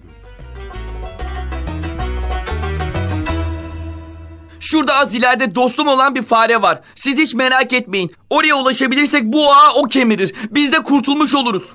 bölüm. Şurada az ileride dostum olan bir fare var. Siz hiç merak etmeyin. Oraya ulaşabilirsek bu ağa o kemirir. Biz de kurtulmuş oluruz.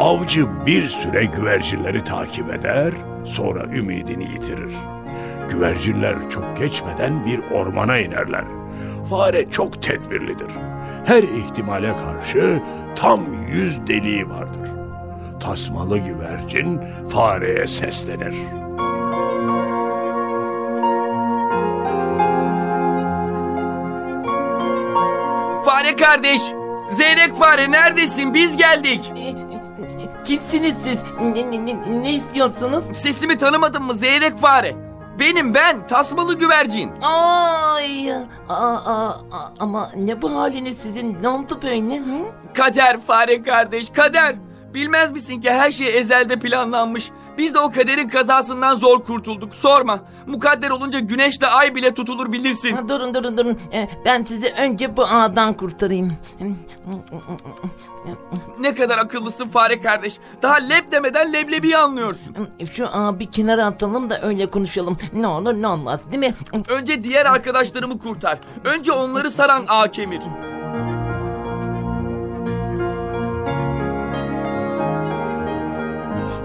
Avcı bir süre güvercinleri takip eder, sonra ümidini yitirir. Güvercinler çok geçmeden bir ormana inerler. Fare çok tedbirlidir. Her ihtimale karşı tam 100 deliği vardır. Tasmalı güvercin fareye seslenir. Fare kardeş, Zeyrek fare neredesin? Biz geldik. Kimsiniz siz? Ne istiyorsunuz? Sesimi tanımadın mı Zeyrek fare? Benim ben tasmalı güvercin. Ay! Ama ne bu haliniz sizin? Ne oldu böyle? Hı? Kader fare kardeş, kader. Bilmez misin ki her şey ezelde planlanmış. Biz de o kaderin kazasından zor kurtulduk. Sorma. Mukadder olunca güneşle ay bile tutulur bilirsin. Durun. Ben sizi önce bu ağdan kurtarayım. Ne kadar akıllısın fare kardeş. Daha leb demeden leblebiyi anlıyorsun. Şu ağa bir kenara atalım da öyle konuşalım. Ne olur ne olmaz değil mi? Önce diğer arkadaşlarımı kurtar. Önce onları saran ağa kemir.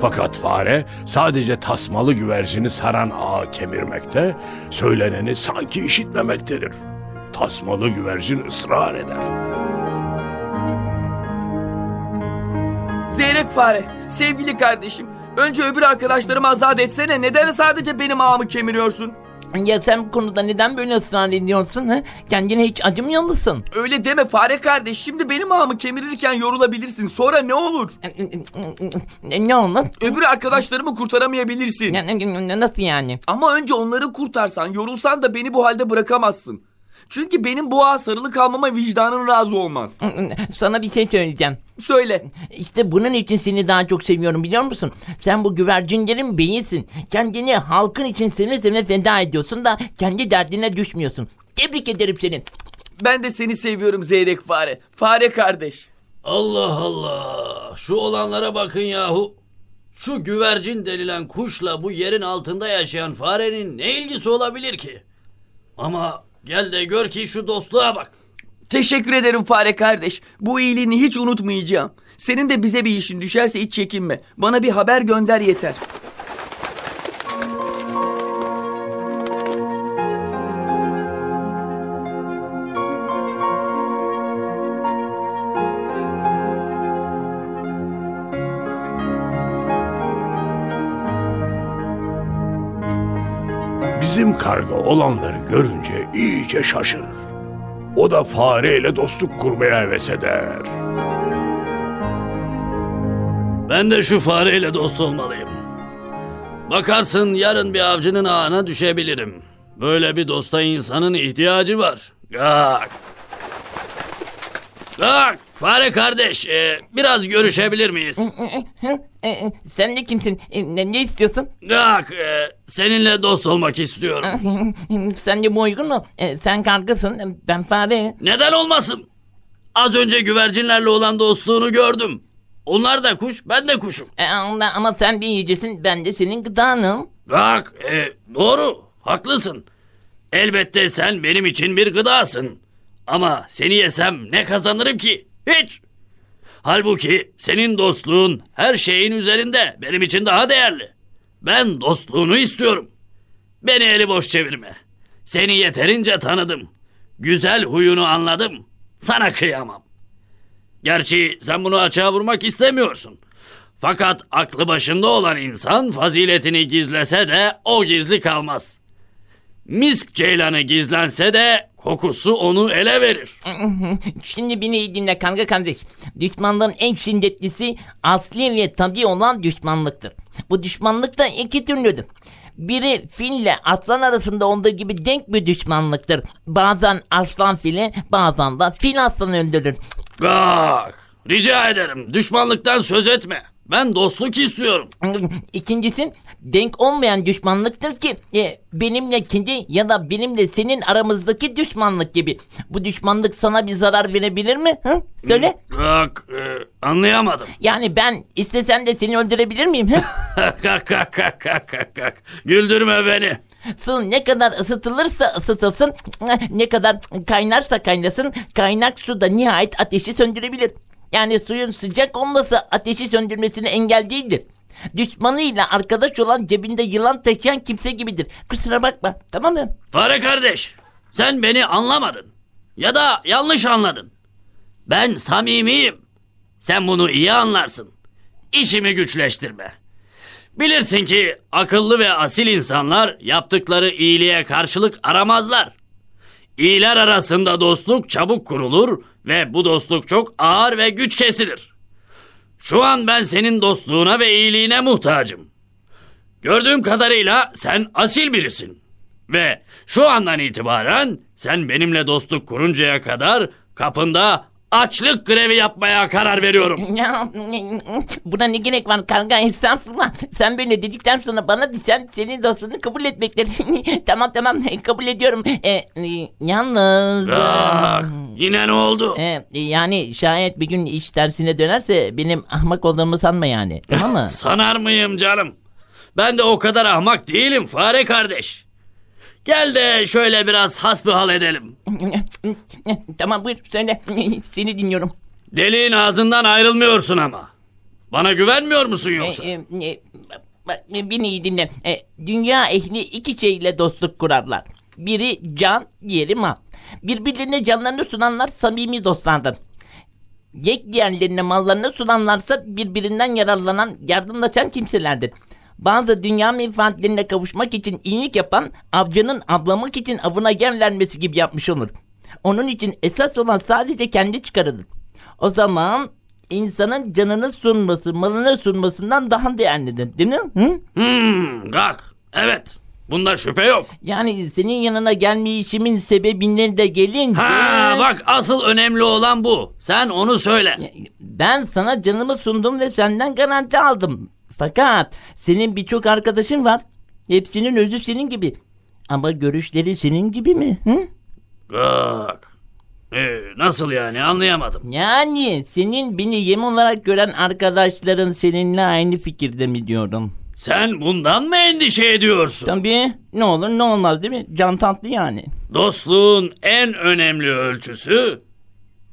Fakat fare sadece tasmalı güvercini saran ağa kemirmekte, söyleneni sanki işitmemektedir. Tasmalı güvercin ısrar eder. Zeyrek fare, sevgili kardeşim, önce öbür arkadaşlarımı azat etsene. Neden sadece benim ağımı kemiriyorsun? Ya sen bu konuda neden böyle ısrar ediyorsun? He? Kendine hiç acımıyor musun? Öyle deme fare kardeş. Şimdi benim ağımı kemirirken yorulabilirsin. Sonra ne olur? Ne olur? Öbür arkadaşlarımı kurtaramayabilirsin. Nasıl yani? Ama önce onları kurtarsan, yorulsan da beni bu halde bırakamazsın. Çünkü benim bu ağa sarılı kalmama vicdanın razı olmaz. Sana bir şey söyleyeceğim. Söyle. İşte bunun için seni daha çok seviyorum biliyor musun? Sen bu güvercinlerin beyisin. Kendini halkın için seni feda ediyorsun da kendi derdine düşmüyorsun. Tebrik ederim seni. Ben de seni seviyorum Zeyrek fare. Fare kardeş. Allah Allah. Şu olanlara bakın yahu. Şu güvercin denilen kuşla bu yerin altında yaşayan farenin ne ilgisi olabilir ki? Ama... Gel de gör ki şu dostluğa bak. Teşekkür ederim fare kardeş. Bu iyiliğini hiç unutmayacağım. Senin de bize bir işin düşerse hiç çekinme. Bana bir haber gönder yeter. Bizim karga olanları görünce iyice şaşırır. O da fareyle dostluk kurmaya heves eder. Ben de şu fareyle dost olmalıyım. Bakarsın yarın bir avcının ağına düşebilirim. Böyle bir dosta insanın ihtiyacı var. Bak fare kardeş, biraz görüşebilir miyiz? Sen de kimsin? Ne istiyorsun? Bak, seninle dost olmak istiyorum. Sen de bu uygun mu? Sen kargasın, ben fare. Neden olmasın? Az önce güvercinlerle olan dostluğunu gördüm. Onlar da kuş, ben de kuşum. Ama sen bir yiyicisin, ben de senin gıdanım. Bak, doğru, haklısın. Elbette sen benim için bir gıdasın. Ama seni yesem ne kazanırım ki? Hiç. Halbuki senin dostluğun her şeyin üzerinde benim için daha değerli. Ben dostluğunu istiyorum. Beni eli boş çevirme. Seni yeterince tanıdım. Güzel huyunu anladım. Sana kıyamam. Gerçi sen bunu açığa vurmak istemiyorsun. Fakat aklı başında olan insan faziletini gizlese de o gizli kalmaz. Misk ceylanı gizlense de kokusu onu ele verir. Şimdi beni iyi dinle kanka kardeş. Düşmanlığın en şiddetlisi asli ve tabii olan düşmanlıktır. Bu düşmanlık da iki türlüdür. Biri fille aslan arasında olduğu gibi denk bir düşmanlıktır. Bazen aslan fili, bazen de fil aslanı öldürür. Rica ederim düşmanlıktan söz etme. Ben dostluk istiyorum. İkincisi denk olmayan düşmanlıktır ki benimle kendi ya da benimle senin aramızdaki düşmanlık gibi. Bu düşmanlık sana bir zarar verebilir mi? Hı? Söyle. Bak anlayamadım. Yani ben istesem de seni öldürebilir miyim? Güldürme beni. Su ne kadar ısıtılırsa ısıtılsın, ne kadar kaynarsa kaynasın, kaynak su da nihayet ateşi söndürebilir. Yani suyun sıcak olması ateşi söndürmesine engel değildir. Düşmanıyla arkadaş olan cebinde yılan taşıyan kimse gibidir. Kusura bakma, tamam mı? Fare kardeş, sen beni anlamadın. Ya da yanlış anladın. Ben samimiyim. Sen bunu iyi anlarsın. İşimi güçleştirme. Bilirsin ki akıllı ve asil insanlar yaptıkları iyiliğe karşılık aramazlar. İyiler arasında dostluk çabuk kurulur ve bu dostluk çok ağır ve güç kesilir. Şu an ben senin dostluğuna ve iyiliğine muhtacım. Gördüğüm kadarıyla sen asil birisin. Ve şu andan itibaren sen benimle dostluk kuruncaya kadar kapında açlık grevi yapmaya karar veriyorum. Buna ne gerek var kanka, estağfurullah. Sen böyle dedikten sonra bana düşen senin dostluğunu kabul etmektir. Tamam kabul ediyorum. Yalnız... Bak, yine ne oldu? Yani şayet bir gün iş tersine dönerse benim ahmak olduğumu sanma yani. Tamam mı? Sanar mıyım canım? Ben de o kadar ahmak değilim fare kardeş. Gel de şöyle biraz hasbihal edelim. Tamam, buyur söyle. Seni dinliyorum. Deliğin ağzından ayrılmıyorsun ama. Bana güvenmiyor musun yoksa? Beni iyi dinle. Dünya ehli iki şeyle dostluk kurarlar. Biri can, diğeri mal. Birbirlerine canlarını sunanlar samimi dostlardır. Yek diğerlerine mallarını sunanlarsa birbirinden yararlanan, yardımlaşan kimselerdir. Bazı dünya menfaatlerine kavuşmak için iyilik yapan, avcının avlamak için avına gemlenmesi gibi yapmış olur. Onun için esas olan sadece kendi çıkarıdır. O zaman insanın canını sunması, malını sunmasından daha değerlidir, değil mi? Evet, bunda şüphe yok. Yani senin yanına gelmeyişimin sebebinden de gelince... Bak, asıl önemli olan bu. Sen onu söyle. Ben sana canımı sundum ve senden garanti aldım. Fakat senin birçok arkadaşın var. Hepsinin özü senin gibi. Ama görüşleri senin gibi mi? Hı? Bak. Nasıl yani, anlayamadım. Yani senin beni yem olarak gören arkadaşların seninle aynı fikirde mi diyorum? Sen bundan mı endişe ediyorsun? Tabii. Ne olur ne olmaz değil mi? Can tatlı yani. Dostluğun en önemli ölçüsü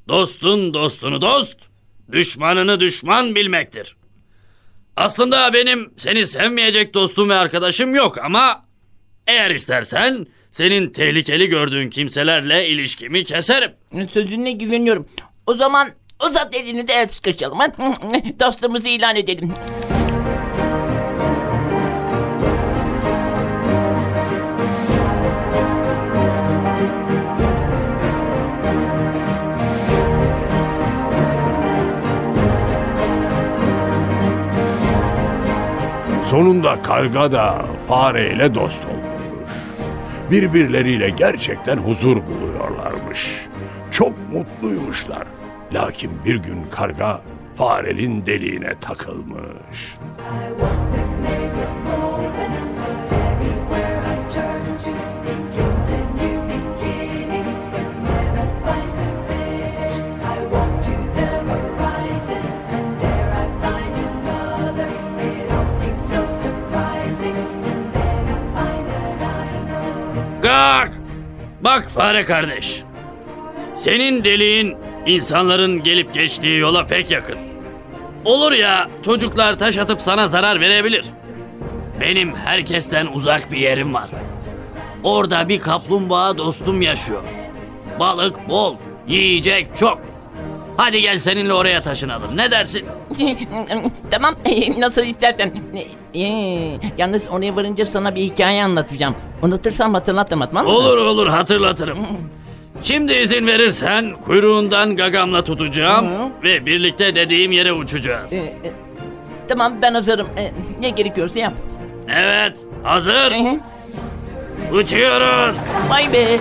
dostun dostunu dost, düşmanını düşman bilmektir. Aslında benim seni sevmeyecek dostum ve arkadaşım yok ama eğer istersen senin tehlikeli gördüğün kimselerle ilişkimi keserim. Sözüne güveniyorum. O zaman uzat elini de el sıkışalım. Dostluğumuzu ilan edelim. Sonunda karga da fareyle dost olmuş. Birbirleriyle gerçekten huzur buluyorlarmış. Çok mutluymuşlar. Lakin bir gün karga farenin deliğine takılmış. Bak fare kardeş, senin deliğin insanların gelip geçtiği yola pek yakın. Olur ya, çocuklar taş atıp sana zarar verebilir. Benim herkesten uzak bir yerim var. Orada bir kaplumbağa dostum yaşıyor. Balık bol, yiyecek çok. Hadi gel seninle oraya taşınalım, ne dersin? Tamam, nasıl istersen. Yalnız oraya varınca sana bir hikaye anlatacağım. Unutursam hatırlatmam. Olur hatırlatırım. Şimdi izin verirsen kuyruğundan gagamla tutacağım ve birlikte dediğim yere uçacağız. Tamam, ben hazırım. Ne gerekiyorsa yap. Evet, hazır. Uçuyoruz. Vay be.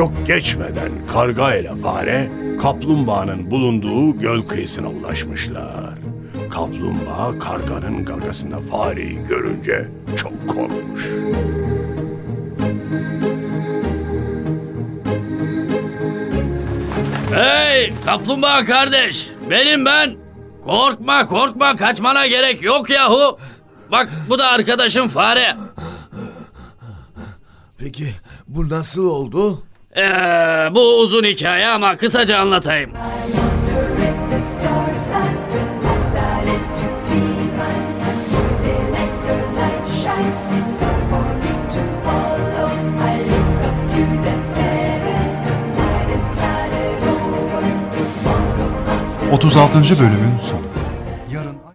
Çok geçmeden karga ile fare kaplumbağanın bulunduğu göl kıyısına ulaşmışlar. Kaplumbağa karganın gagasında fareyi görünce çok korkmuş. Hey kaplumbağa kardeş, benim ben. Korkma, kaçmana gerek yok yahu. Bak bu da arkadaşım fare. Peki bu nasıl oldu? Bu uzun hikaye ama kısaca anlatayım. ...36. bölümün sonu.